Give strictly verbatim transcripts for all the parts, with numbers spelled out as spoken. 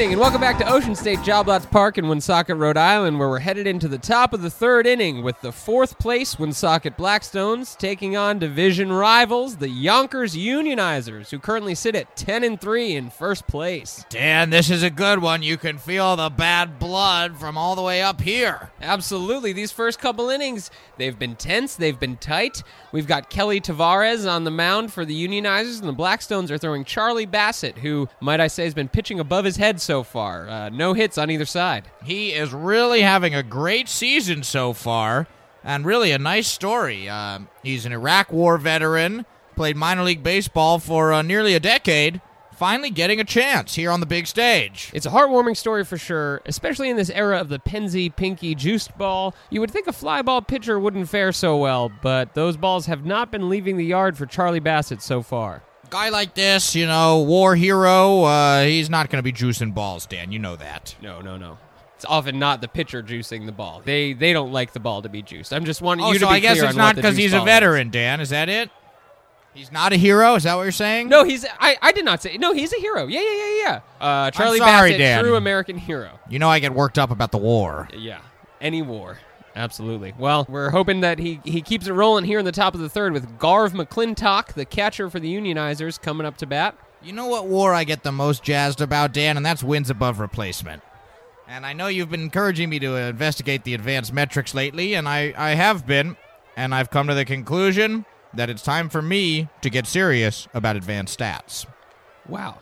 evening, and welcome back to Ocean State Job Lots Park in Woonsocket, Rhode Island, where we're headed into the top of the third inning with the fourth place Woonsocket Blackstones taking on division rivals, the Yonkers Unionizers, who currently sit at ten and three in first place. Dan, this is a good one. You can feel the bad blood from all the way up here. Absolutely. These first couple innings, they've been tense, they've been tight. We've got Kelly Tavares on the mound for the Unionizers, and the Blackstones are throwing Charlie Bassett, who, might I say, has been pitching above his head so far. Uh, no hits on either side. He is really having a great season so far, and really a nice story. Uh, he's an Iraq War veteran, played minor league baseball for uh, nearly a decade, finally getting a chance here on the big stage. It's a heartwarming story for sure, especially in this era of the Penzi Pinky juiced ball. You would think a fly ball pitcher wouldn't fare so well, but those balls have not been leaving the yard for Charlie Bassett so far. Guy like this, you know, war hero, uh, he's not going to be juicing balls, Dan. You know that. No, no, no. It's often not the pitcher juicing the ball. They they don't like the ball to be juiced. I'm just wanting oh, you so to be I clear on what the juice ball is. Oh, so I guess it's not because he's a veteran, is. Dan. Is that it? He's not a hero? Is that what you're saying? No, he's... I, I did not say... No, he's a hero. Yeah, yeah, yeah, yeah. Uh, Charlie I'm sorry, Bassett, Dan. True American hero. You know I get worked up about the war. Yeah, any war. Absolutely. Well, we're hoping that he, he keeps it rolling here in the top of the third with Garv McClintock, the catcher for the Unionizers, coming up to bat. You know what war I get the most jazzed about, Dan, and that's wins above replacement. And I know you've been encouraging me to investigate the advanced metrics lately, and I, I have been, and I've come to the conclusion that it's time for me to get serious about advanced stats. Wow.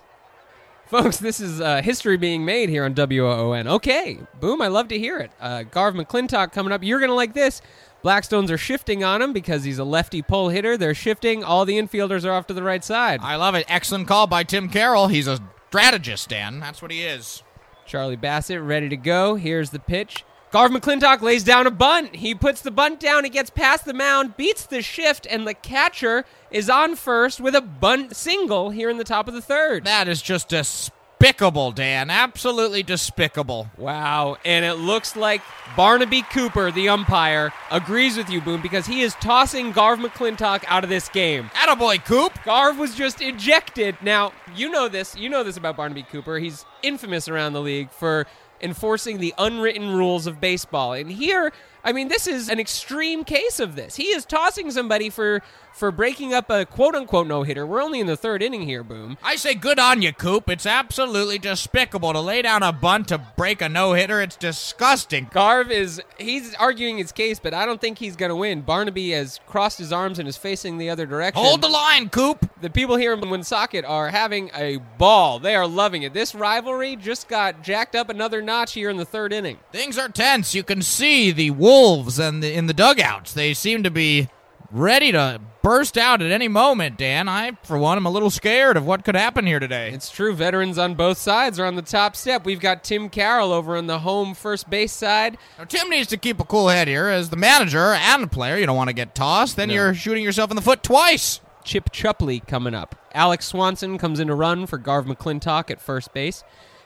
Folks, this is uh, history being made here on W O O N. Okay, boom, I love to hear it. Uh, Garv McClintock coming up. You're going to like this. Blackstones are shifting on him because he's a lefty pull hitter. They're shifting. All the infielders are off to the right side. I love it. Excellent call by Tim Carroll. He's a strategist, Dan. That's what he is. Charlie Bassett ready to go. Here's the pitch. Garv McClintock lays down a bunt. He puts the bunt down. He gets past the mound, beats the shift, and the catcher is on first with a bunt single here in the top of the third. That is just despicable, Dan. Absolutely despicable. Wow. And it looks like Barnaby Cooper, the umpire, agrees with you, Boone, because he is tossing Garv McClintock out of this game. Attaboy, Coop. Garv was just ejected. Now, you know this. You know this about Barnaby Cooper. He's infamous around the league for enforcing the unwritten rules of baseball. And here, I mean, this is an extreme case of this. He is tossing somebody for for breaking up a quote-unquote no-hitter. We're only in the third inning here, Boom. I say good on you, Coop. It's absolutely despicable to lay down a bunt to break a no-hitter. It's disgusting. Garv is, he's arguing his case, but I don't think he's going to win. Barnaby has crossed his arms and is facing the other direction. Hold the line, Coop. The people here in Woonsocket are having a ball. They are loving it. This rivalry just got jacked up another notch here in the third inning. Things are tense. You can see the Wolves and the, in the dugouts. They seem to be ready to burst out at any moment, Dan. I, for one, am a little scared of what could happen here today. It's true. Veterans on both sides are on the top step. We've got Tim Carroll over on the home first base side. Now, Tim needs to keep a cool head here. As the manager and the player, you don't want to get tossed. Then no. You're shooting yourself in the foot twice. Chip Chupley coming up. Alex Swanson comes in to run for Garv McClintock at first base.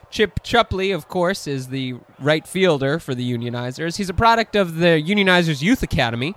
Chip Chupley, of course, is the right fielder for the Unionizers. He's a product of the Unionizers Youth Academy,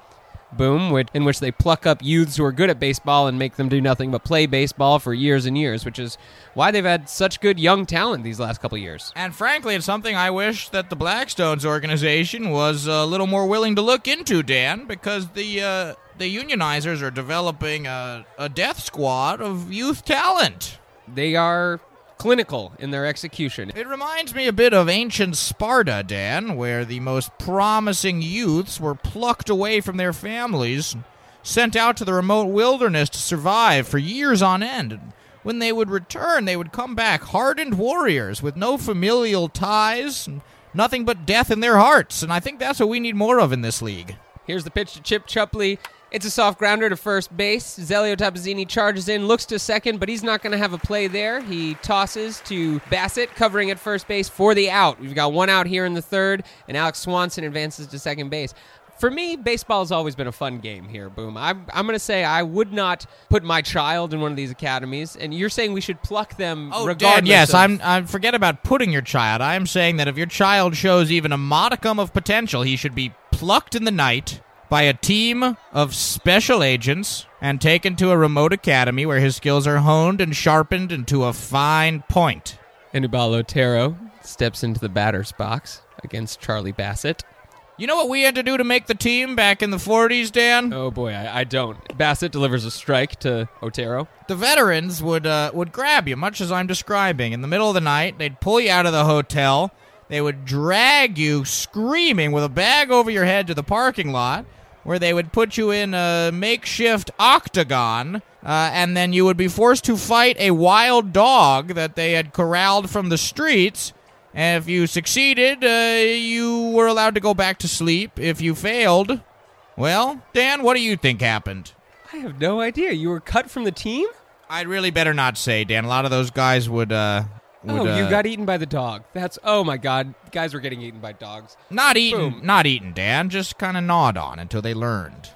Boom, which, in which they pluck up youths who are good at baseball and make them do nothing but play baseball for years and years, which is why they've had such good young talent these last couple years. And frankly, it's something I wish that the Blackstones organization was a little more willing to look into, Dan, because the uh, the Unionizers are developing a, a death squad of youth talent. They are clinical in their execution. It reminds me a bit of ancient Sparta, Dan, where the most promising youths were plucked away from their families, sent out to the remote wilderness to survive for years on end. When they would return, they would come back hardened warriors with no familial ties, and nothing but death in their hearts, and I think that's what we need more of in this league. Here's the pitch to Chip Chupley. It's a soft grounder to first base. Zelio Tapazzini charges in, looks to second, but he's not going to have a play there. He tosses to Bassett, covering at first base for the out. We've got one out here in the third, and Alex Swanson advances to second base. For me, baseball has always been a fun game here, Boom. I'm, I'm going to say I would not put my child in one of these academies, and you're saying we should pluck them oh, regardless. Dad, yes, of... I'm, I'm, forget about putting your child. I'm saying that if your child shows even a modicum of potential, he should be plucked in the night by a team of special agents and taken to a remote academy where his skills are honed and sharpened into a fine point. Anibal Otero steps into the batter's box against Charlie Bassett. You know what we had to do to make the team back in the forties, Dan? Oh, boy, I, I don't. Bassett delivers a strike to Otero. The veterans would uh, would grab you, much as I'm describing. In the middle of the night, they'd pull you out of the hotel. They would drag you, screaming, with a bag over your head to the parking lot, where they would put you in a makeshift octagon, uh, and then you would be forced to fight a wild dog that they had corralled from the streets. And if you succeeded, uh, you were allowed to go back to sleep. If you failed, well, Dan, what do you think happened? I have no idea. You were cut from the team? I'd really better not say, Dan. A lot of those guys would, uh... Would, oh, uh, you got eaten by the dog. That's, oh, my God. Guys were getting eaten by dogs. Not eaten. Boom. Not eaten, Dan. Just kind of gnawed on until they learned.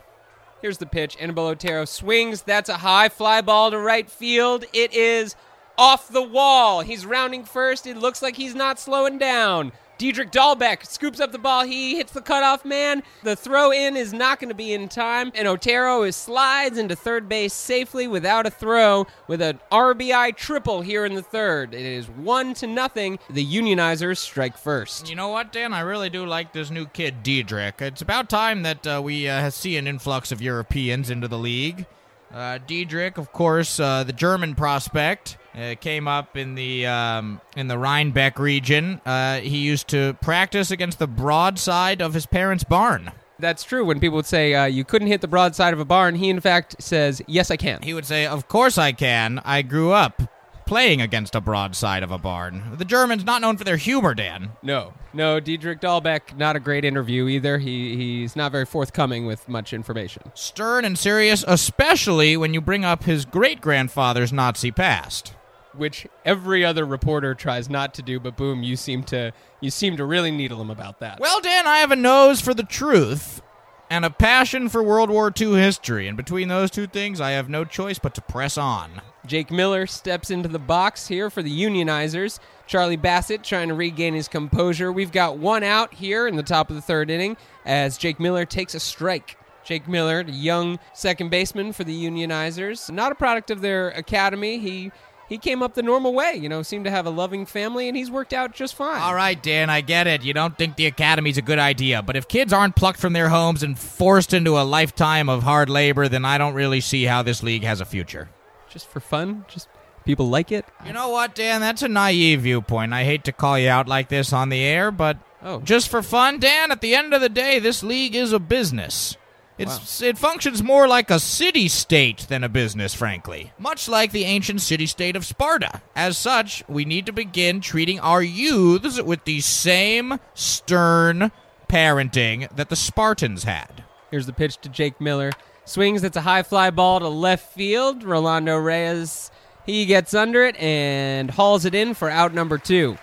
Here's the pitch. Anibal Otero swings. That's a high fly ball to right field. It is... off the wall. He's rounding first. It looks like he's not slowing down. Diedrich Dahlbeck scoops up the ball. He hits the cutoff man. The throw in is not going to be in time. And Otero is slides into third base safely without a throw with an R B I triple here in the third. It is one to nothing. The Unionizers strike first. You know what, Dan? I really do like this new kid, Diedrich. It's about time that uh, we uh, see an influx of Europeans into the league. Uh, Diedrich, of course, uh, the German prospect, uh, came up in the um, in the Rhinebeck region. Uh, he used to practice against the broadside of his parents' barn. That's true. When people would say, uh, you couldn't hit the broadside of a barn, he, in fact, says, yes, I can. He would say, of course I can. I grew up playing against a broadside of a barn. The Germans not known for their humor, Dan. No. No, Diedrich Dahlbeck, not a great interview either. He He's not very forthcoming with much information. Stern and serious, especially when you bring up his great-grandfather's Nazi past. Which every other reporter tries not to do, but boom, you seem to you seem to really needle him about that. Well, Dan, I have a nose for the truth and a passion for World War Two history, and between those two things, I have no choice but to press on. Jake Miller steps into the box here for the Unionizers. Charlie Bassett trying to regain his composure. We've got one out here in the top of the third inning as Jake Miller takes a strike. Jake Miller, the young second baseman for the Unionizers, not a product of their academy. He he came up the normal way, you know, seemed to have a loving family, and he's worked out just fine. All right, Dan, I get it. You don't think the academy's a good idea, but if kids aren't plucked from their homes and forced into a lifetime of hard labor, then I don't really see how this league has a future. Just for fun? Just people like it? You know what, Dan? That's a naive viewpoint. I hate to call you out like this on the air, but oh. Just for fun, Dan, at the end of the day, this league is a business. It's wow. It functions more like a city-state than a business, frankly. Much like the ancient city-state of Sparta. As such, we need to begin treating our youths with the same stern parenting that the Spartans had. Here's the pitch to Jake Miller. Swings, that's a high fly ball to left field. Rolando Reyes, he gets under it and hauls it in for out number two.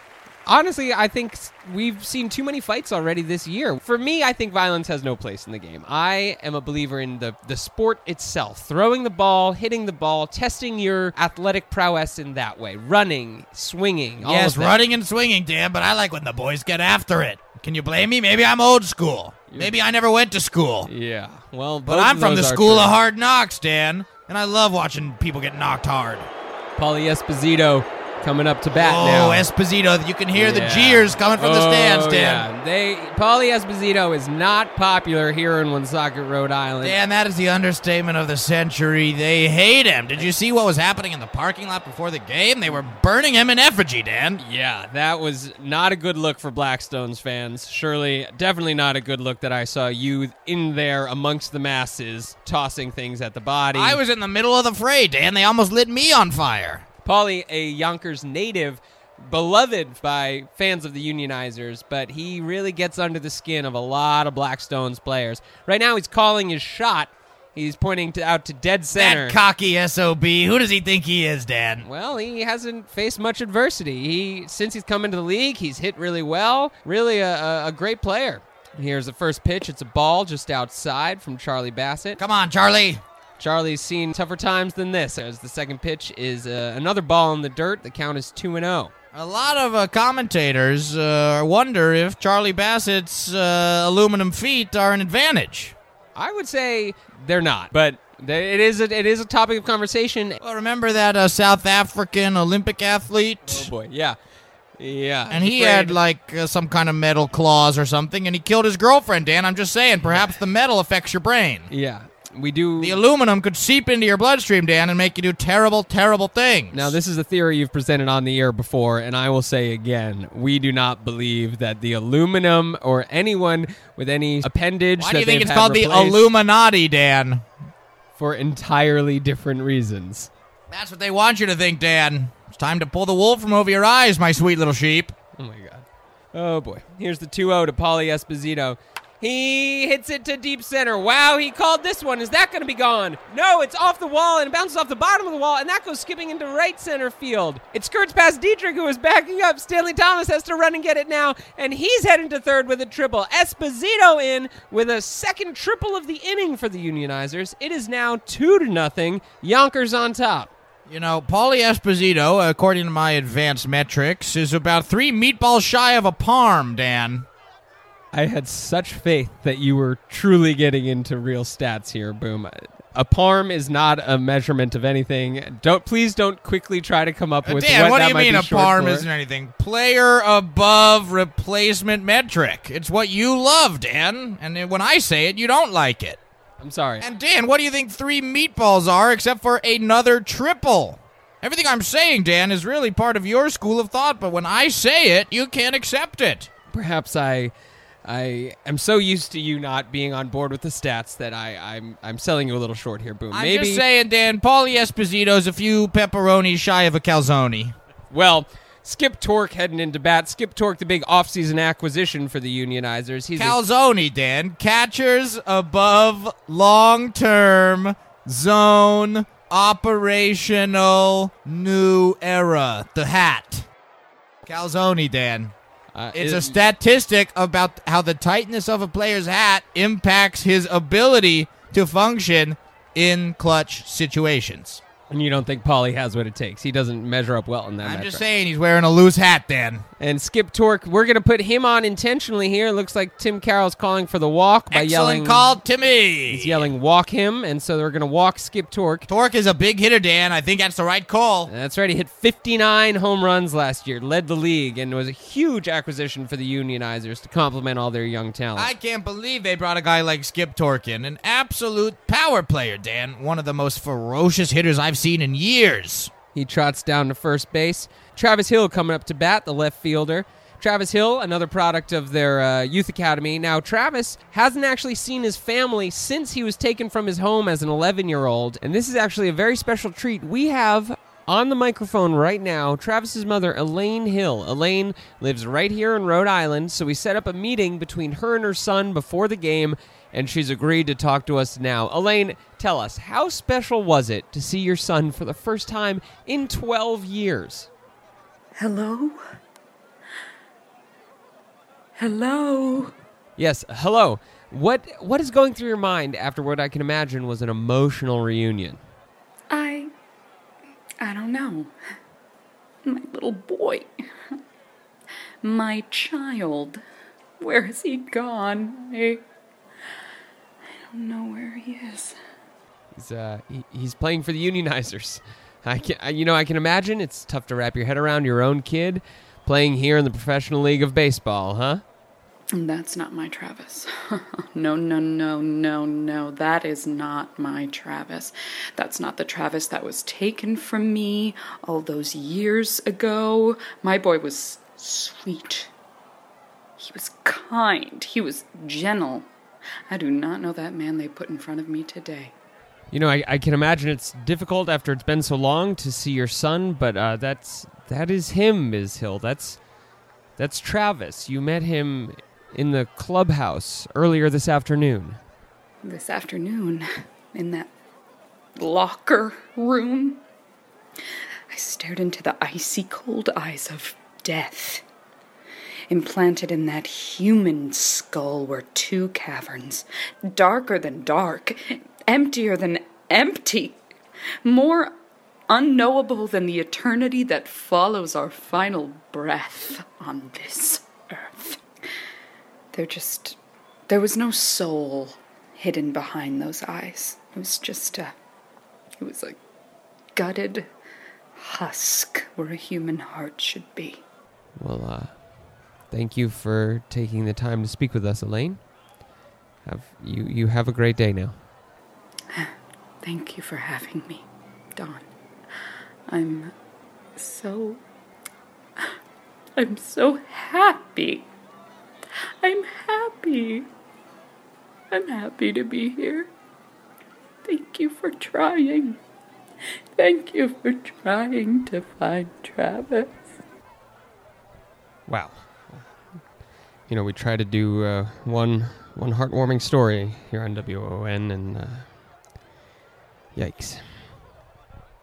Honestly, I think we've seen too many fights already this year. For me, I think violence has no place in the game. I am a believer in the, the sport itself. Throwing the ball, hitting the ball, testing your athletic prowess in that way. Running, swinging, all yes, of that. Yes, running and swinging, Dan, but I like when the boys get after it. Can you blame me? Maybe I'm old school. Maybe I never went to school. Yeah, well, but I'm from the school true. of hard knocks, Dan, and I love watching people get knocked hard. Paulie Esposito coming up to bat oh, now. Oh, Esposito, you can hear yeah. the jeers coming from oh, the stands, Dan. Yeah. They, Paulie Esposito is not popular here in Woonsocket, Rhode Island. Dan, that is the understatement of the century. They hate him. Did you see what was happening in the parking lot before the game? They were burning him in effigy, Dan. Yeah, that was not a good look for Blackstones fans. Surely, definitely not a good look that I saw you in there amongst the masses tossing things at the body. I was in the middle of the fray, Dan. They almost lit me on fire. Paulie, a Yonkers native, beloved by fans of the Unionizers, but he really gets under the skin of a lot of Blackstones players. Right now he's calling his shot. He's pointing to, out to dead center. That cocky S O B. Who does he think he is, Dan? Well, he hasn't faced much adversity. He Since he's come into the league, he's hit really well. Really a, a great player. Here's the first pitch. It's a ball just outside from Charlie Bassett. Come on, Charlie. Charlie's seen tougher times than this, as the second pitch is uh, another ball in the dirt. The count is two and oh. A lot of uh, commentators uh, wonder if Charlie Bassett's uh, aluminum feet are an advantage. I would say they're not, but it is a, it is a topic of conversation. Well, remember that uh, South African Olympic athlete? Oh, boy, yeah. Yeah. And he afraid. had, like, uh, some kind of metal claws or something, and he killed his girlfriend, Dan. I'm just saying, perhaps the metal affects your brain. Yeah. We do. The aluminum could seep into your bloodstream, Dan, and make you do terrible, terrible things. Now, this is a theory you've presented on the air before, and I will say again, we do not believe that the aluminum or anyone with any appendage. Why do you think it's called the Illuminati, Dan? For entirely different reasons. That's what they want you to think, Dan. It's time to pull the wool from over your eyes, my sweet little sheep. Oh, my God. Oh, boy. Here's the two oh to Paulie Esposito. He hits it to deep center. Wow, he called this one. Is that going to be gone? No, it's off the wall, and it bounces off the bottom of the wall, and that goes skipping into right center field. It skirts past Diedrich, who is backing up. Stanley Thomas has to run and get it now, and he's heading to third with a triple. Esposito in with a second triple of the inning for the Unionizers. It is now two to nothing. Yonkers on top. You know, Paulie Esposito, according to my advanced metrics, is about three meatballs shy of a parm, Dan. I had such faith that you were truly getting into real stats here, Boom. A parm is not a measurement of anything. Don't Please don't quickly try to come up with uh, Dan, what, what that might be. Dan, what do you mean a parm for. Isn't anything? Player above replacement metric. It's what you love, Dan. And when I say it, you don't like it. I'm sorry. And Dan, what do you think three meatballs are except for another triple? Everything I'm saying, Dan, is really part of your school of thought, but when I say it, you can't accept it. Perhaps I... I am so used to you not being on board with the stats that I, I'm I'm selling you a little short here, Boom. I'm Maybe. just saying, Dan, Paulie Esposito's a few pepperonis shy of a calzone. Well, Skip Torque heading into bat. Skip Torque, the big offseason acquisition for the Unionizers. He's calzone, a- Dan. Catchers above long-term zone operational new era. The hat. Calzone, Dan. Uh, it's it, a statistic about how the tightness of a player's hat impacts his ability to function in clutch situations. And you don't think Paulie has what it takes? He doesn't measure up well in that. I'm metric. just saying he's wearing a loose hat, Dan. And Skip Torque, we're going to put him on intentionally here. It looks like Tim Carroll's calling for the walk by Excellent yelling. Excellent call, Timmy. He's yelling, walk him, and so they're going to walk Skip Torque. Torque is a big hitter, Dan. I think that's the right call. That's right. He hit fifty-nine home runs last year, led the league, and was a huge acquisition for the Unionizers to complement all their young talent. I can't believe they brought a guy like Skip Torque in, an absolute power player, Dan. One of the most ferocious hitters I've seen in years. He trots down to first base. Travis Hill coming up to bat, the left fielder. Travis Hill, another product of their uh, youth academy. Now, Travis hasn't actually seen his family since he was taken from his home as an eleven-year-old, and this is actually a very special treat. We have on the microphone right now Travis's mother, Elaine Hill. Elaine lives right here in Rhode Island, so we set up a meeting between her and her son before the game, and she's agreed to talk to us now. Elaine, tell us, how special was it to see your son for the first time in twelve years? Hello? Hello? Yes, hello. What What is going through your mind after what I can imagine was an emotional reunion? I... I don't know. My little boy. My child. Where has he gone? I... I don't know where he is. He's uh, he, he's playing for the Unionizers. I can, I, you know, I can imagine it's tough to wrap your head around your own kid playing here in the Professional League of Baseball, huh? That's not my Travis. No, no, no, no, no. That is not my Travis. That's not the Travis that was taken from me all those years ago. My boy was sweet. He was kind. He was gentle. I do not know that man they put in front of me today. You know, I, I can imagine it's difficult after it's been so long to see your son, but uh, that's that is him, Miz Hill. That's that's Travis. You met him in the clubhouse earlier this afternoon. This afternoon, in that locker room, I stared into the icy cold eyes of death. Implanted in that human skull were two caverns, darker than dark, emptier than empty, more unknowable than the eternity that follows our final breath on this earth. There just, there was no soul hidden behind those eyes. It was just a, it was a gutted husk where a human heart should be. Well, uh, thank you for taking the time to speak with us, Elaine. Have you, you have a great day now. Thank you for having me, Dawn. I'm so... I'm so happy. I'm happy. I'm happy to be here. Thank you for trying. Thank you for trying to find Travis. Wow. You know, we try to do uh, one one heartwarming story here on W O N, and uh, yikes.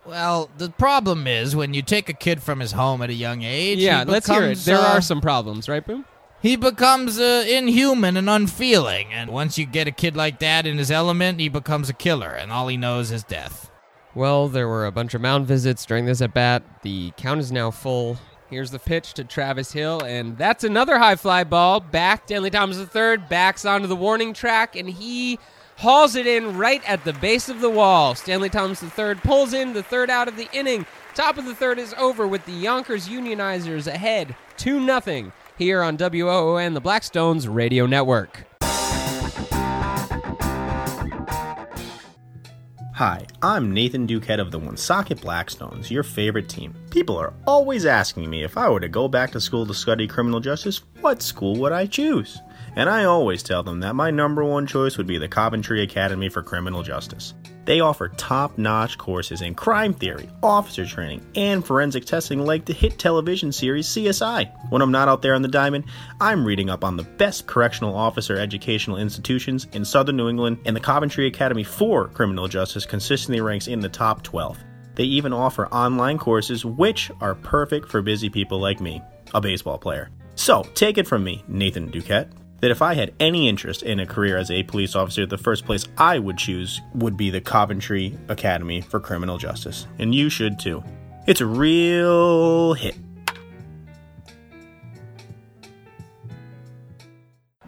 Well, the problem is when you take a kid from his home at a young age... Yeah, he becomes, let's hear it. There uh, are some problems, right, Boom? He becomes uh, inhuman and unfeeling, and once you get a kid like that in his element, he becomes a killer, and all he knows is death. Well, there were a bunch of mound visits during this at-bat. The count is now full. Here's the pitch to Travis Hill, and that's another high fly ball. Back, Stanley Thomas the third, backs onto the warning track, and he... hauls it in right at the base of the wall. Stanley Thomas the third pulls in the third out of the inning. Top of the third is over with the Yonkers Unionizers ahead two nothing here on W O O N, the Blackstones Radio Network. Hi, I'm Nathan Duquette of the Woonsocket Blackstones, your favorite team. People are always asking me if I were to go back to school to study criminal justice, what school would I choose? And I always tell them that my number one choice would be the Coventry Academy for Criminal Justice. They offer top-notch courses in crime theory, officer training, and forensic testing like the hit television series C S I. When I'm not out there on the diamond, I'm reading up on the best correctional officer educational institutions in Southern New England, and the Coventry Academy for Criminal Justice consistently ranks in the top twelve. They even offer online courses which are perfect for busy people like me, a baseball player. So, take it from me, Nathan Duquette, that if I had any interest in a career as a police officer, the first place I would choose would be the Coventry Academy for Criminal Justice. And you should too. It's a real hit.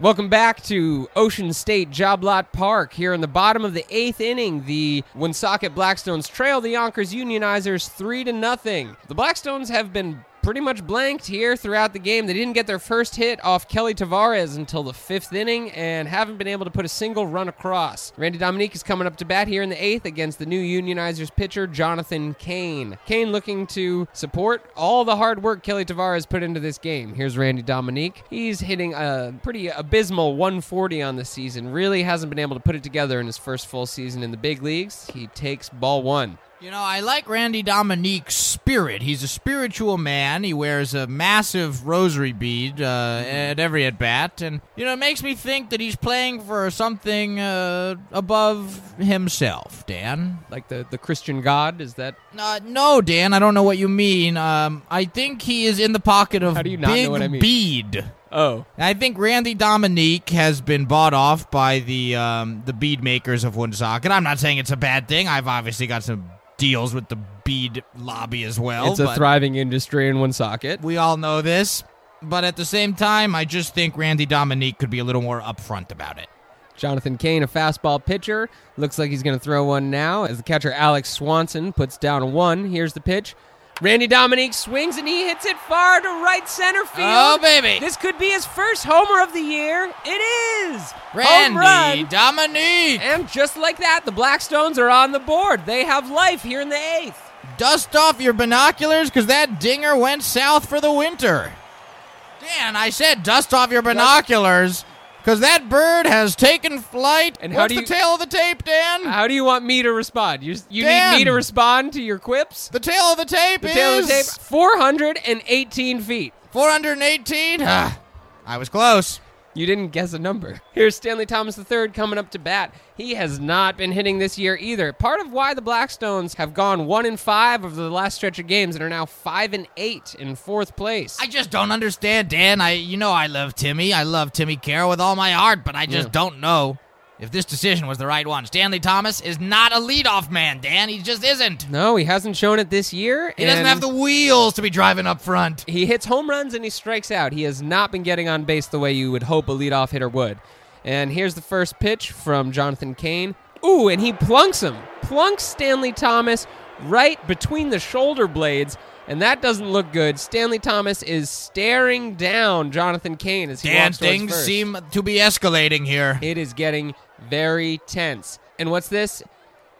Welcome back to Ocean State Job Lot Park. Here in the bottom of the eighth inning, the Woonsocket Blackstones trail the Yonkers Unionizers three to nothing. The Blackstones have been pretty much blanked here throughout the game. They didn't get their first hit off Kelly Tavares until the fifth inning and haven't been able to put a single run across. Randy Dominique is coming up to bat here in the eighth against the new Unionizers pitcher, Jonathan Kane. Kane looking to support all the hard work Kelly Tavares put into this game. Here's Randy Dominique. He's hitting a pretty abysmal one forty on the season. Really hasn't been able to put it together in his first full season in the big leagues. He takes ball one. You know, I like Randy Dominique's spirit. He's a spiritual man. He wears a massive rosary bead uh, at every at-bat. And, you know, it makes me think that he's playing for something uh, above himself, Dan. Like the, the Christian God? Is that... Uh, no, Dan, I don't know what you mean. Um, I think he is in the pocket of How do you not Big know what I mean? Bead. Oh. I think Randy Dominique has been bought off by the, um, the bead makers of Woonsocket. I'm not saying it's a bad thing. I've obviously got some... deals with the bead lobby as well. It's a thriving industry in Woonsocket. We all know this, but at the same time, I just think Randy Dominique could be a little more upfront about it. Jonathan Kane, a fastball pitcher. Looks like he's going to throw one now as the catcher Alex Swanson puts down one. Here's the pitch. Randy Dominique swings, and he hits it far to right center field. Oh, baby. This could be his first homer of the year. It is. Randy Dominique. And just like that, the Blackstones are on the board. They have life here in the eighth. Dust off your binoculars, because that dinger went south for the winter. Dan, I said dust off your binoculars. Because that bird has taken flight. And what's the tail of the tape, Dan? How do you want me to respond? You, you need me to respond to your quips? The tail of the tape the is... The tail of the tape, four hundred eighteen feet. four hundred eighteen? Ah, I was close. You didn't guess a number. Here's Stanley Thomas the third coming up to bat. He has not been hitting this year either. Part of why the Blackstones have gone one and five over the last stretch of games and are now five and eight in fourth place. I just don't understand, Dan. I, you know, I love Timmy. I love Timmy Carroll with all my heart, but I just yeah. don't know if this decision was the right one. Stanley Thomas is not a leadoff man, Dan. He just isn't. No, he hasn't shown it this year. He doesn't have the wheels to be driving up front. He hits home runs and he strikes out. He has not been getting on base the way you would hope a leadoff hitter would. And here's the first pitch from Jonathan Kane. Ooh, and he plunks him. Plunks Stanley Thomas right between the shoulder blades, and that doesn't look good. Stanley Thomas is staring down Jonathan Kane as he Dan walks towards first. Things seem to be escalating here. It is getting very tense. And what's this?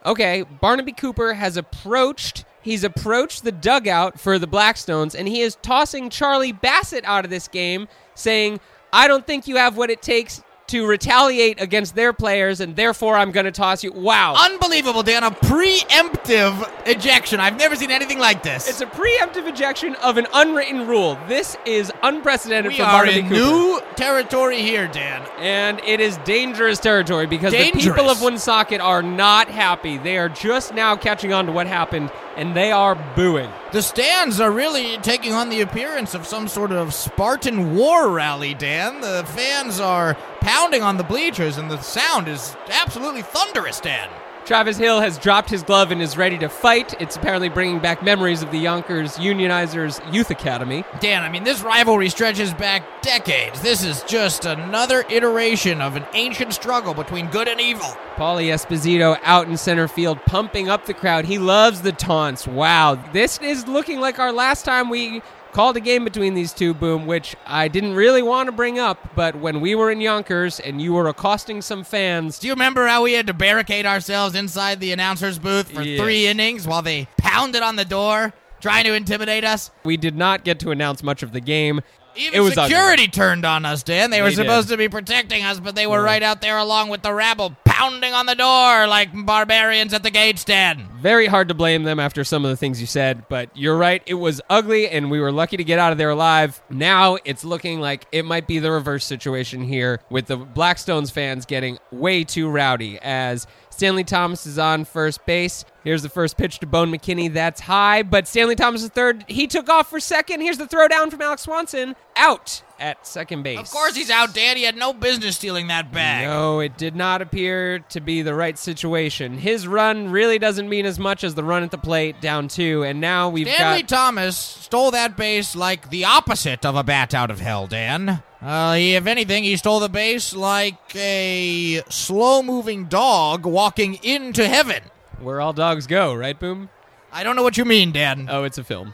Okay, Barnaby Cooper has approached... He's approached the dugout for the Blackstones, and he is tossing Charlie Bassett out of this game, saying, I don't think you have what it takes to retaliate against their players, and therefore I'm going to toss you. Wow. Unbelievable, Dan. A preemptive ejection. I've never seen anything like this. It's a preemptive ejection of an unwritten rule. This is unprecedented we for Barnaby Cooper. We are in new territory here, Dan. And it is dangerous territory because dangerous. The people of Woonsocket are not happy. They are just now catching on to what happened, and they are booing. The stands are really taking on the appearance of some sort of Spartan war rally, Dan. The fans are pounding on the bleachers, and the sound is absolutely thunderous, Dan. Travis Hill has dropped his glove and is ready to fight. It's apparently bringing back memories of the Yonkers Unionizers Youth Academy. Dan, I mean, this rivalry stretches back decades. This is just another iteration of an ancient struggle between good and evil. Paulie Esposito out in center field, pumping up the crowd. He loves the taunts. Wow, this is looking like our last time we called a game between these two, Boom, which I didn't really want to bring up, but when we were in Yonkers and you were accosting some fans... Do you remember how we had to barricade ourselves inside the announcer's booth for yes. three innings while they pounded on the door, trying to intimidate us? We did not get to announce much of the game. Even it was security ugly. Turned on us, Dan. They, they were supposed did. to be protecting us, but they were yeah. right out there along with the rabble, pounding on the door like barbarians at the gate stand. Very hard to blame them after some of the things you said, but you're right. It was ugly, and we were lucky to get out of there alive. Now it's looking like it might be the reverse situation here with the Blackstones fans getting way too rowdy as Stanley Thomas is on first base. Here's the first pitch to Bones McKinney. That's high, but Stanley Thomas the third, he took off for second. Here's the throw down from Alex Swanson. Out at second base. Of course he's out, Dan. He had no business stealing that bag. No, it did not appear to be the right situation. His run really doesn't mean as much as the run at the plate, down two, and now we've Stanley got... Stanley Thomas stole that base like the opposite of a bat out of hell, Dan. Uh, he, if anything, he stole the base like a slow-moving dog walking into heaven. Where all dogs go, right, Boom? I don't know what you mean, Dan. Oh, it's a film.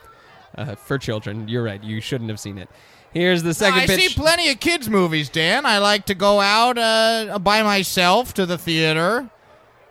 Uh, for children. You're right. You shouldn't have seen it. Here's the second uh, I pitch. I see plenty of kids' movies, Dan. I like to go out uh, by myself to the theater.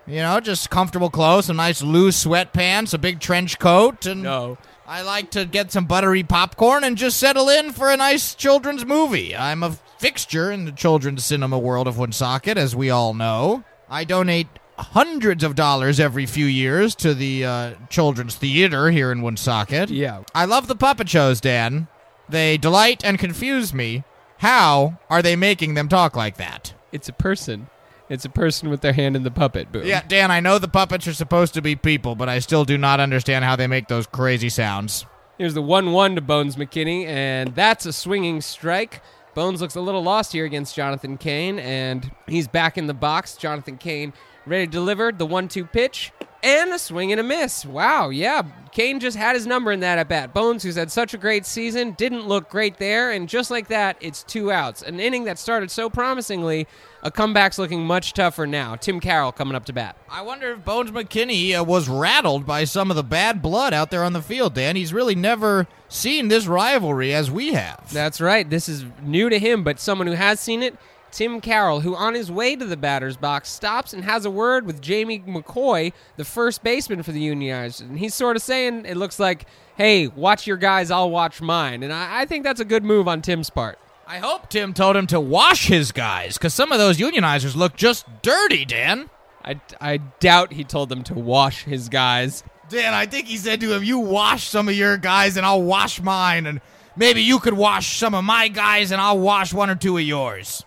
You know, just comfortable clothes, some nice loose sweatpants, a big trench coat. And no. I like to get some buttery popcorn and just settle in for a nice children's movie. I'm a fixture in the children's cinema world of Woonsocket, as we all know. I donate hundreds of dollars every few years to the uh, children's theater here in Woonsocket. Yeah. I love the puppet shows, Dan. They delight and confuse me. How are they making them talk like that? It's a person. It's a person with their hand in the puppet, Boom. Yeah, Dan, I know the puppets are supposed to be people, but I still do not understand how they make those crazy sounds. Here's the one one to Bones McKinney, and that's a swinging strike. Bones looks a little lost here against Jonathan Kane, and he's back in the box. Jonathan Kane ready to deliver the one two pitch. And a swing and a miss. Wow, yeah. Kane just had his number in that at-bat. Bones, who's had such a great season, didn't look great there. And just like that, it's two outs. An inning that started so promisingly, a comeback's looking much tougher now. Tim Carroll coming up to bat. I wonder if Bones McKinney uh, was rattled by some of the bad blood out there on the field, Dan. He's really never seen this rivalry as we have. That's right. This is new to him, but someone who has seen it, Tim Carroll, who on his way to the batter's box stops and has a word with Jamie McCoy, the first baseman for the Unionizers. And he's sort of saying, it looks like, hey, watch your guys, I'll watch mine. And I, I think that's a good move on Tim's part. I hope Tim told him to wash his guys, because some of those Unionizers look just dirty, Dan. I, I doubt he told them to wash his guys. Dan, I think he said to him, you wash some of your guys and I'll wash mine, and maybe you could wash some of my guys and I'll wash one or two of yours.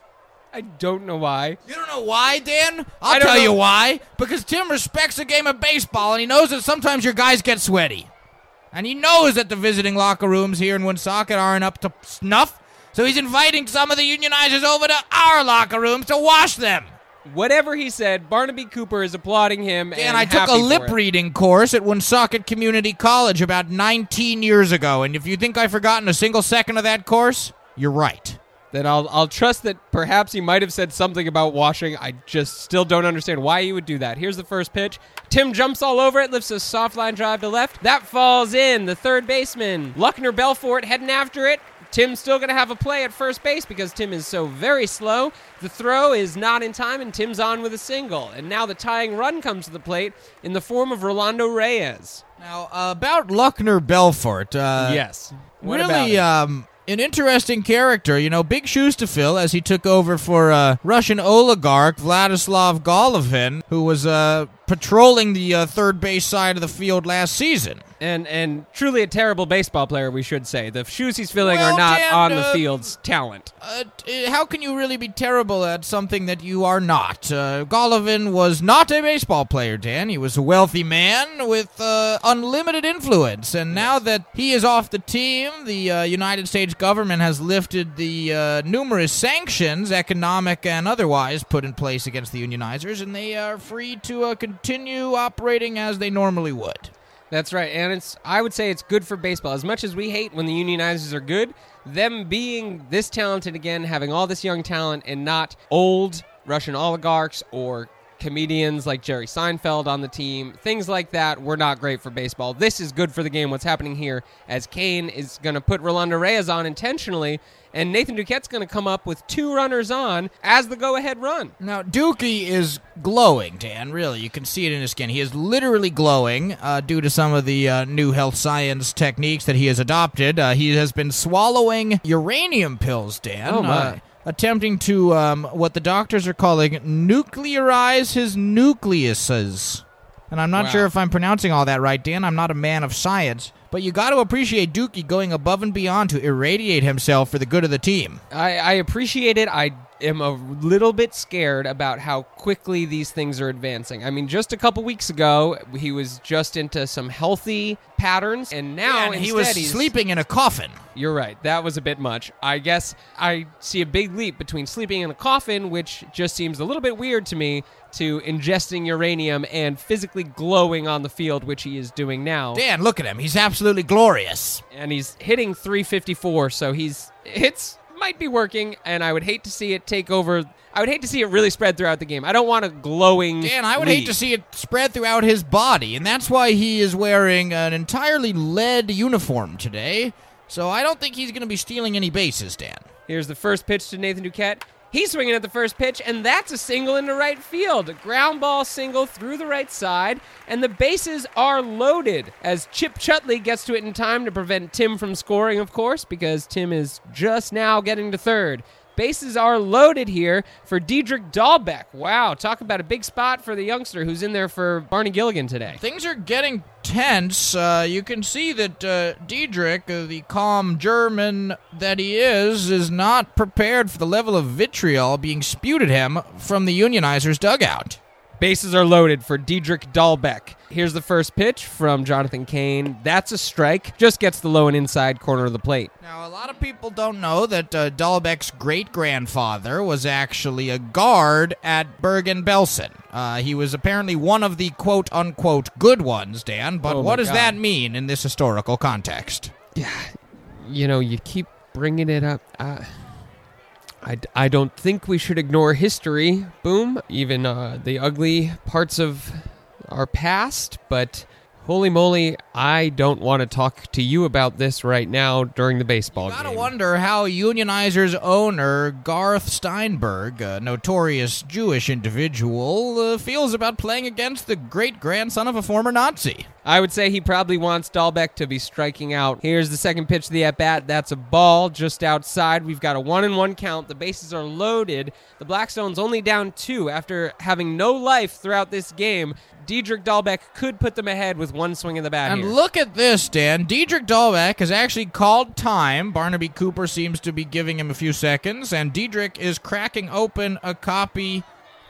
I don't know why. You don't know why, Dan? I'll tell know. you why. Because Tim respects the game of baseball, and he knows that sometimes your guys get sweaty. And he knows that the visiting locker rooms here in Woonsocket aren't up to snuff, so he's inviting some of the Unionizers over to our locker rooms to wash them. Whatever he said, Barnaby Cooper is applauding him. Dan, and I took a lip-reading course at Woonsocket Community College about nineteen years ago, and if you think I've forgotten a single second of that course, you're right. then I'll I'll trust that perhaps he might have said something about washing. I just still don't understand why he would do that. Here's the first pitch. Tim jumps all over it, lifts a soft line drive to left. That falls in. The third baseman, Luckner Belfort, heading after it. Tim's still going to have a play at first base because Tim is so very slow. The throw is not in time, and Tim's on with a single. And now the tying run comes to the plate in the form of Rolando Reyes. Now, uh, about Luckner Belfort. Uh, yes. What really, um, an interesting character. You know, big shoes to fill as he took over for uh, Russian oligarch Vladislav Golovin, who was uh, patrolling the uh, third base side of the field last season. And and truly a terrible baseball player, we should say. The shoes he's filling well, are not Dan, on uh, the field's talent. Uh, t- how can you really be terrible at something that you are not? Uh, Golovin was not a baseball player, Dan. He was a wealthy man with uh, unlimited influence. And now that he is off the team, the uh, United States government has lifted the uh, numerous sanctions, economic and otherwise, put in place against the Unionizers, and they are free to uh, continue operating as they normally would. That's right, and it's I would say it's good for baseball. As much as we hate when the Unionizers are good, them being this talented again, having all this young talent and not old Russian oligarchs or comedians like Jerry Seinfeld on the team, things like that were not great for baseball. This is good for the game, what's happening here, as Kane is going to put Rolando Reyes on intentionally, and Nathan Duquette's going to come up with two runners on as the go-ahead run. Now, Dookie is glowing, Dan, really. You can see it in his skin. He is literally glowing uh, due to some of the uh, new health science techniques that he has adopted. Uh, he has been swallowing uranium pills, Dan. Oh, my. Uh, attempting to, um, what the doctors are calling, nuclearize his nucleuses. And I'm not wow. sure if I'm pronouncing all that right, Dan. I'm not a man of science. But you got to appreciate Dookie going above and beyond to irradiate himself for the good of the team. I, I appreciate it. I am a little bit scared about how quickly these things are advancing. I mean, just a couple weeks ago, he was just into some healthy patterns, and now yeah, and instead he was he's, sleeping in a coffin. You're right. That was a bit much. I guess I see a big leap between sleeping in a coffin, which just seems a little bit weird to me, to ingesting uranium and physically glowing on the field, which he is doing now. Dan, look at him. He's absolutely glorious. And he's hitting three fifty-four, so he's hits might be working, and I would hate to see it take over. I would hate to see it really spread throughout the game. I don't want a glowing Dan, I would lead. hate to see it spread throughout his body, and that's why he is wearing an entirely lead uniform today. So I don't think he's going to be stealing any bases, Dan. Here's the first pitch to Nathan Duquette. He's swinging at the first pitch, and that's a single into right field. A ground ball single through the right side, and the bases are loaded as Chip Chupley gets to it in time to prevent Tim from scoring, of course, because Tim is just now getting to third. Bases are loaded here for Diedrich Dahlbeck. Wow, talk about a big spot for the youngster who's in there for Barney Gilligan today. Things are getting tense. Uh, you can see that uh, Diedrich, uh, the calm German that he is, is not prepared for the level of vitriol being spewed at him from the Unionizers' dugout. Bases are loaded for Diedrich Dahlbeck. Here's the first pitch from Jonathan Kane. That's a strike. Just gets the low and inside corner of the plate. Now, a lot of people don't know that uh, Dahlbeck's great-grandfather was actually a guard at Bergen-Belsen. Uh, he was apparently one of the quote-unquote good ones, Dan, but oh what does God. that mean in this historical context? Yeah, you know, you keep bringing it up. Uh... I, I don't think we should ignore history, boom, even uh, the ugly parts of our past, but holy moly, I don't want to talk to you about this right now during the baseball game. You gotta game. wonder how Unionizers owner Garth Steinberg, a notorious Jewish individual, uh, feels about playing against the great-grandson of a former Nazi. I would say he probably wants Dahlbeck to be striking out. Here's the second pitch of the at-bat. That's a ball just outside. We've got a one-and-one count. The bases are loaded. The Blackstones only down two after having no life throughout this game. Diedrich Dahlbeck could put them ahead with one swing in the bat. And here. Look at this, Dan. Diedrich Dahlbeck has actually called time. Barnaby Cooper seems to be giving him a few seconds, and Diedrich is cracking open a copy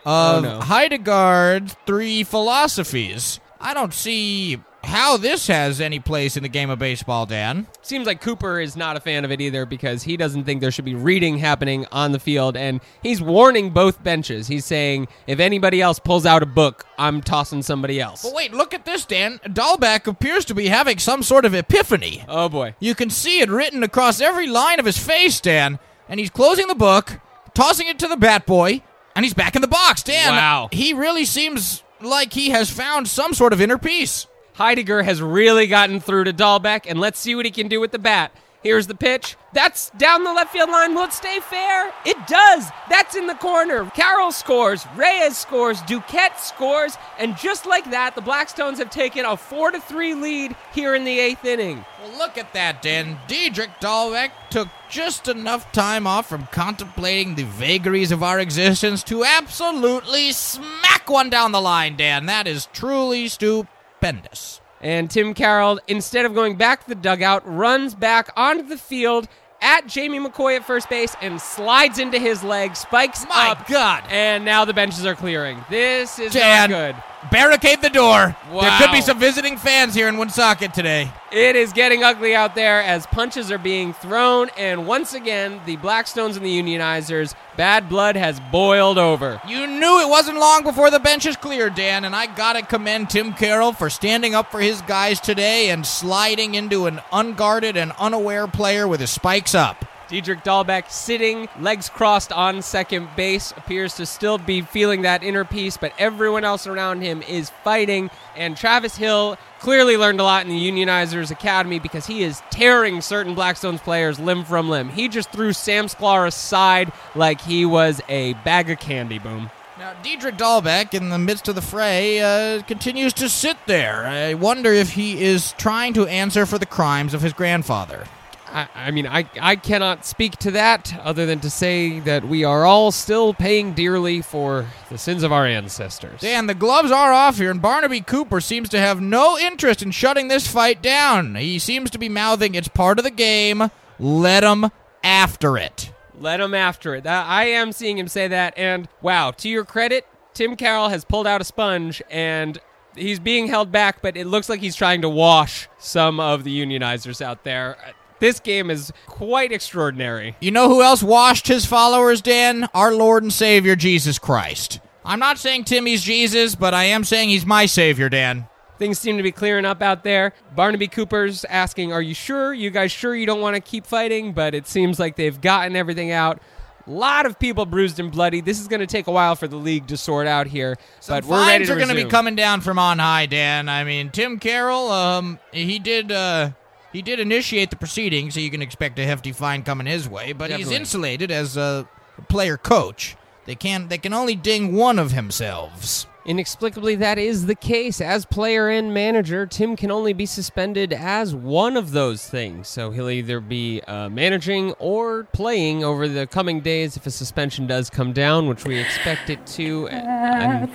of oh, no. Heidegard's Three Philosophies. I don't see how this has any place in the game of baseball, Dan. Seems like Cooper is not a fan of it either because he doesn't think there should be reading happening on the field, and he's warning both benches. He's saying, if anybody else pulls out a book, I'm tossing somebody else. But wait, look at this, Dan. Dahlbeck appears to be having some sort of epiphany. Oh, boy. You can see it written across every line of his face, Dan. and he's closing the book, tossing it to the bat boy, and he's back in the box. Dan, wow. He really seems like he has found some sort of inner peace. Heidegger has really gotten through to Dahlbeck, and let's see what he can do with the bat. Here's the pitch. That's down the left field line. Will it stay fair? It does. That's in the corner. Carroll scores. Reyes scores. Duquette scores. And just like that, the Blackstones have taken a four to three lead here in the eighth inning. Well, look at that, Dan. Diedrich Dahlbeck took just enough time off from contemplating the vagaries of our existence to absolutely smack one down the line, Dan. That is truly stupendous. And Tim Carroll, instead of going back to the dugout, runs back onto the field at Jamie McCoy at first base and slides into his leg, spikes My up. My God. And now the benches are clearing. This is Dan, not good. Barricade the door. Wow. There could be some visiting fans here in Woonsocket today. It is getting ugly out there as punches are being thrown. And once again, the Blackstones and the Unionizers, bad blood has boiled over. You knew it wasn't long before the bench is cleared, Dan. And I got to commend Tim Carroll for standing up for his guys today and sliding into an unguarded and unaware player with his spikes up. Diedrich Dahlbeck, sitting, legs crossed on second base, appears to still be feeling that inner peace, but everyone else around him is fighting. And Travis Hill clearly learned a lot in the Unionizers Academy because he is tearing certain Blackstones players limb from limb. He just threw Sam Sklar aside like he was a bag of candy, boom. Now, Diedrich Dahlbeck, in the midst of the fray, uh, continues to sit there. I wonder if he is trying to answer for the crimes of his grandfather. I, I mean, I, I cannot speak to that other than to say that we are all still paying dearly for the sins of our ancestors. Dan, the gloves are off here, and Barnaby Cooper seems to have no interest in shutting this fight down. He seems to be mouthing, it's part of the game, let him after it. Let him after it. I am seeing him say that, and wow, to your credit, Tim Carroll has pulled out a sponge, and he's being held back, but it looks like he's trying to wash some of the Unionizers out there. This game is quite extraordinary. You know who else washed his followers, Dan? Our Lord and Savior, Jesus Christ. I'm not saying Timmy's Jesus, but I am saying he's my Savior, Dan. Things seem to be clearing up out there. Barnaby Cooper's asking, are you sure? You guys sure you don't want to keep fighting? But it seems like they've gotten everything out. A lot of people bruised and bloody. This is going to take a while for the league to sort out here, but some we're ready to are resume. Going to be coming down from on high, Dan. I mean, Tim Carroll, um, he did... Uh He did initiate the proceedings, so you can expect a hefty fine coming his way, but Definitely. He's insulated as a player-coach. They can they can only ding one of themselves. Inexplicably, that is the case. As player and manager, Tim can only be suspended as one of those things. So he'll either be uh, managing or playing over the coming days if a suspension does come down, which we expect it to. Uh,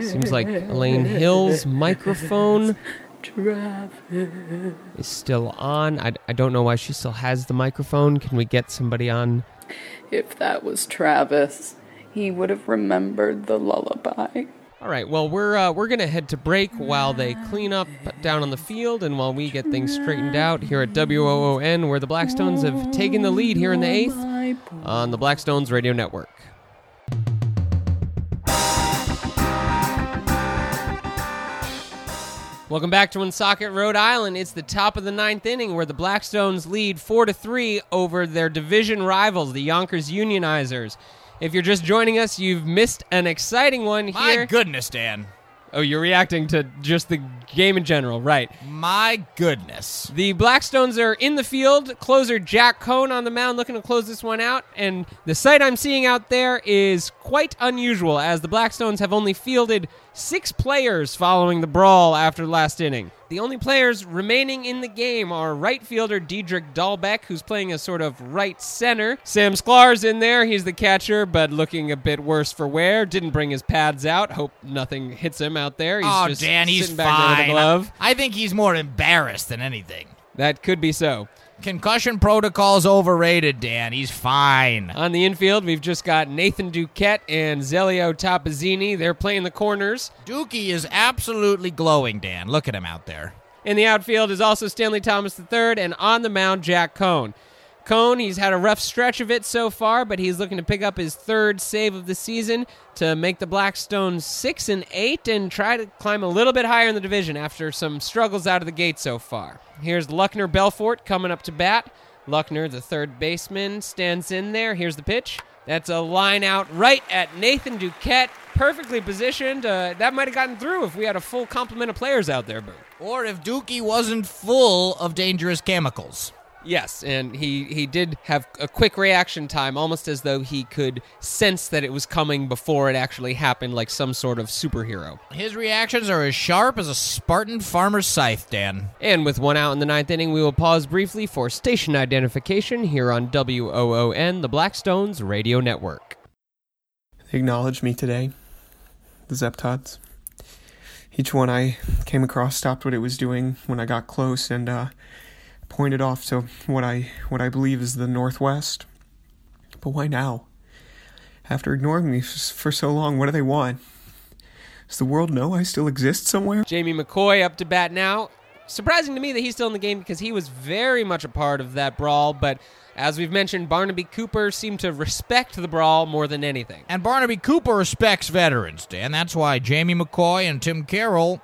seems like Elaine Hill's microphone... Travis is still on. I, I don't know why she still has the microphone. Can we get somebody on? If that was Travis, he would have remembered the lullaby. All right, well, we're uh, we're going to head to break while they clean up down on the field and while we get things straightened out here at W O O N, where the Blackstones have taken the lead here in the eighth on the Blackstones Radio Network. Welcome back to Woonsocket, Rhode Island. It's the top of the ninth inning where the Blackstones lead four to three over their division rivals, the Yonkers Unionizers. If you're just joining us, you've missed an exciting one My here. My goodness, Dan. Oh, you're reacting to just the game in general, right. My goodness. The Blackstones are in the field. Closer Jack Cone on the mound looking to close this one out. And the sight I'm seeing out there is quite unusual as the Blackstones have only fielded six players following the brawl after the last inning. The only players remaining in the game are right fielder Diedrich Dahlbeck, who's playing as sort of right center. Sam Sklar's in there. He's the catcher, but looking a bit worse for wear. Didn't bring his pads out. Hope nothing hits him out there. He's oh, just Dan, sitting he's back fine. There with a glove. I, I think he's more embarrassed than anything. That could be so. Concussion protocol's overrated, Dan. He's fine. On the infield, we've just got Nathan Duquette and Zelio Tapazzini. They're playing the corners. Dookie is absolutely glowing, Dan. Look at him out there. In the outfield is also Stanley Thomas the third, and on the mound, Jack Cone. Cone, he's had a rough stretch of it so far, but he's looking to pick up his third save of the season to make the Blackstones six and eight and try to climb a little bit higher in the division after some struggles out of the gate so far. Here's Luckner Belfort coming up to bat. Luckner, the third baseman, stands in there. Here's the pitch. That's a line out right at Nathan Duquette. Perfectly positioned. Uh, that might have gotten through if we had a full complement of players out there, Bert. Or if Dookie wasn't full of dangerous chemicals. Yes, and he, he did have a quick reaction time, almost as though he could sense that it was coming before it actually happened, like some sort of superhero. His reactions are as sharp as a Spartan farmer's scythe, Dan. And with one out in the ninth inning, we will pause briefly for station identification here on W O O N, the Blackstones Radio Network. They acknowledged me today, the Zeptods. Each one I came across stopped what it was doing when I got close and, uh... pointed off to what I what I believe is the northwest. But why now? After ignoring me for so long, what do they want? Does the world know I still exist somewhere? Jamie McCoy up to bat now. Surprising to me that he's still in the game because he was very much a part of that brawl, but as we've mentioned, Barnaby Cooper seemed to respect the brawl more than anything. And Barnaby Cooper respects veterans, Dan. That's why Jamie McCoy and Tim Carroll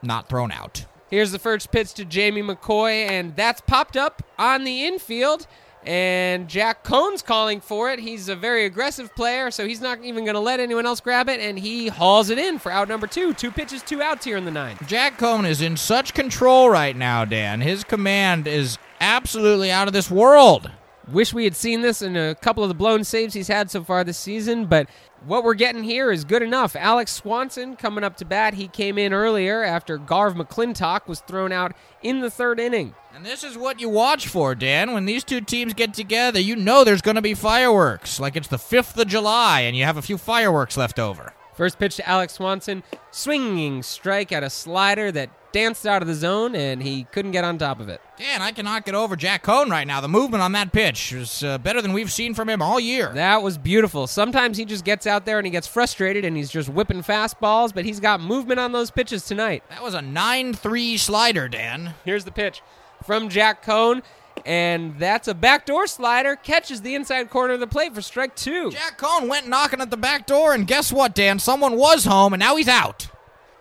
not thrown out. Here's the first pitch to Jamie McCoy, and that's popped up on the infield, and Jack Cone's calling for it. He's a very aggressive player, so he's not even going to let anyone else grab it, and he hauls it in for out number two. Two pitches, two outs here in the ninth. Jack Cone is in such control right now, Dan. His command is absolutely out of this world. Wish we had seen this in a couple of the blown saves he's had so far this season, but what we're getting here is good enough. Alex Swanson coming up to bat. He came in earlier after Garv McClintock was thrown out in the third inning. And this is what you watch for, Dan. When these two teams get together, you know there's going to be fireworks, like it's the fifth of July and you have a few fireworks left over. First pitch to Alex Swanson, swinging strike at a slider that danced out of the zone, and he couldn't get on top of it. Dan, I cannot get over Jack Cone right now. The movement on that pitch is uh, better than we've seen from him all year. That was beautiful. Sometimes he just gets out there and he gets frustrated and he's just whipping fastballs, but he's got movement on those pitches tonight. That was a nine three slider, Dan. Here's the pitch from Jack Cone, and that's a backdoor slider. Catches the inside corner of the plate for strike two. Jack Cone went knocking at the back door, and guess what, Dan? Someone was home, and now he's out.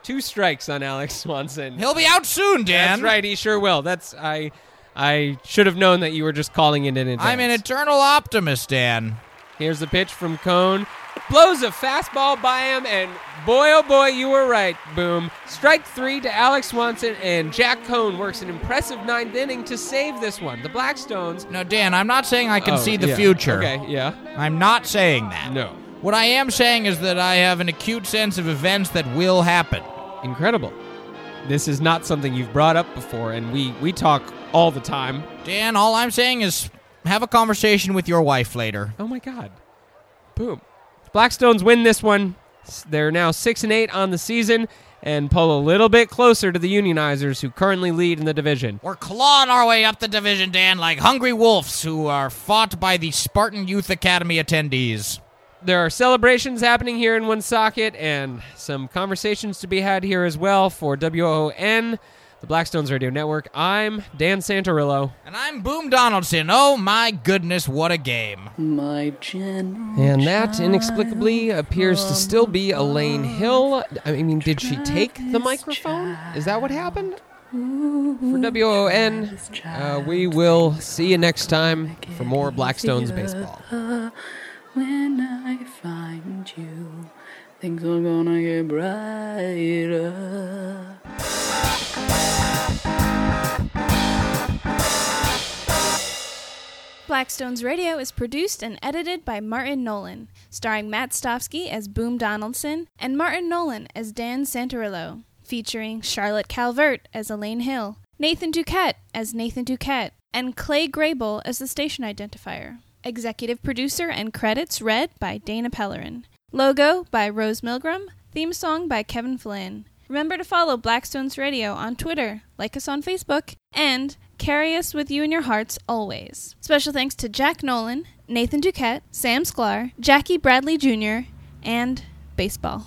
Two strikes on Alex Swanson. He'll be out soon, Dan. That's right, he sure will. That's I I should have known that you were just calling it in advance. I'm an eternal optimist, Dan. Here's the pitch from Cone. Blows a fastball by him, and boy, oh boy, you were right. Boom. Strike three to Alex Swanson, and Jack Cone works an impressive ninth inning to save this one. The Blackstones. No, Dan, I'm not saying I can oh, see the yeah. future. Okay, yeah. I'm not saying that. No. What I am saying is that I have an acute sense of events that will happen. Incredible. This is not something you've brought up before, and we, we talk all the time. Dan, all I'm saying is have a conversation with your wife later. Oh, my God. Boom. Blackstones win this one. They're now six and eight on the season and pull a little bit closer to the Unionizers, who currently lead in the division. We're clawing our way up the division, Dan, like hungry wolves who are fought by the Spartan Youth Academy attendees. There are celebrations happening here in Woonsocket and some conversations to be had here as well for W O O N, the Blackstones Radio Network. I'm Dan Santarillo. And I'm Boom Donaldson. Oh, my goodness, what a game. My general And that, inexplicably, appears to still be Elaine Hill. I mean, did she take the microphone? Is that what happened? For W O O N, uh, we will see you next time for more Blackstones baseball. When I find you, things are gonna get brighter. Blackstones Radio is produced and edited by Martin Nolan, starring Matt Stofsky as Boom Donaldson and Martin Nolan as Dan Santarillo, featuring Charlotte Calvert as Elaine Hill, Nathan Duquette as Nathan Duquette, and Clay Grable as the station identifier. Executive producer and credits read by Dana Pellerin. Logo by Rose Milgram. Theme song by Kevin Flynn. Remember to follow Blackstones Radio on Twitter, like us on Facebook, and carry us with you in your hearts always. Special thanks to Jack Nolan, Nathan Duquette, Sam Sklar, Jackie Bradley Junior, and baseball.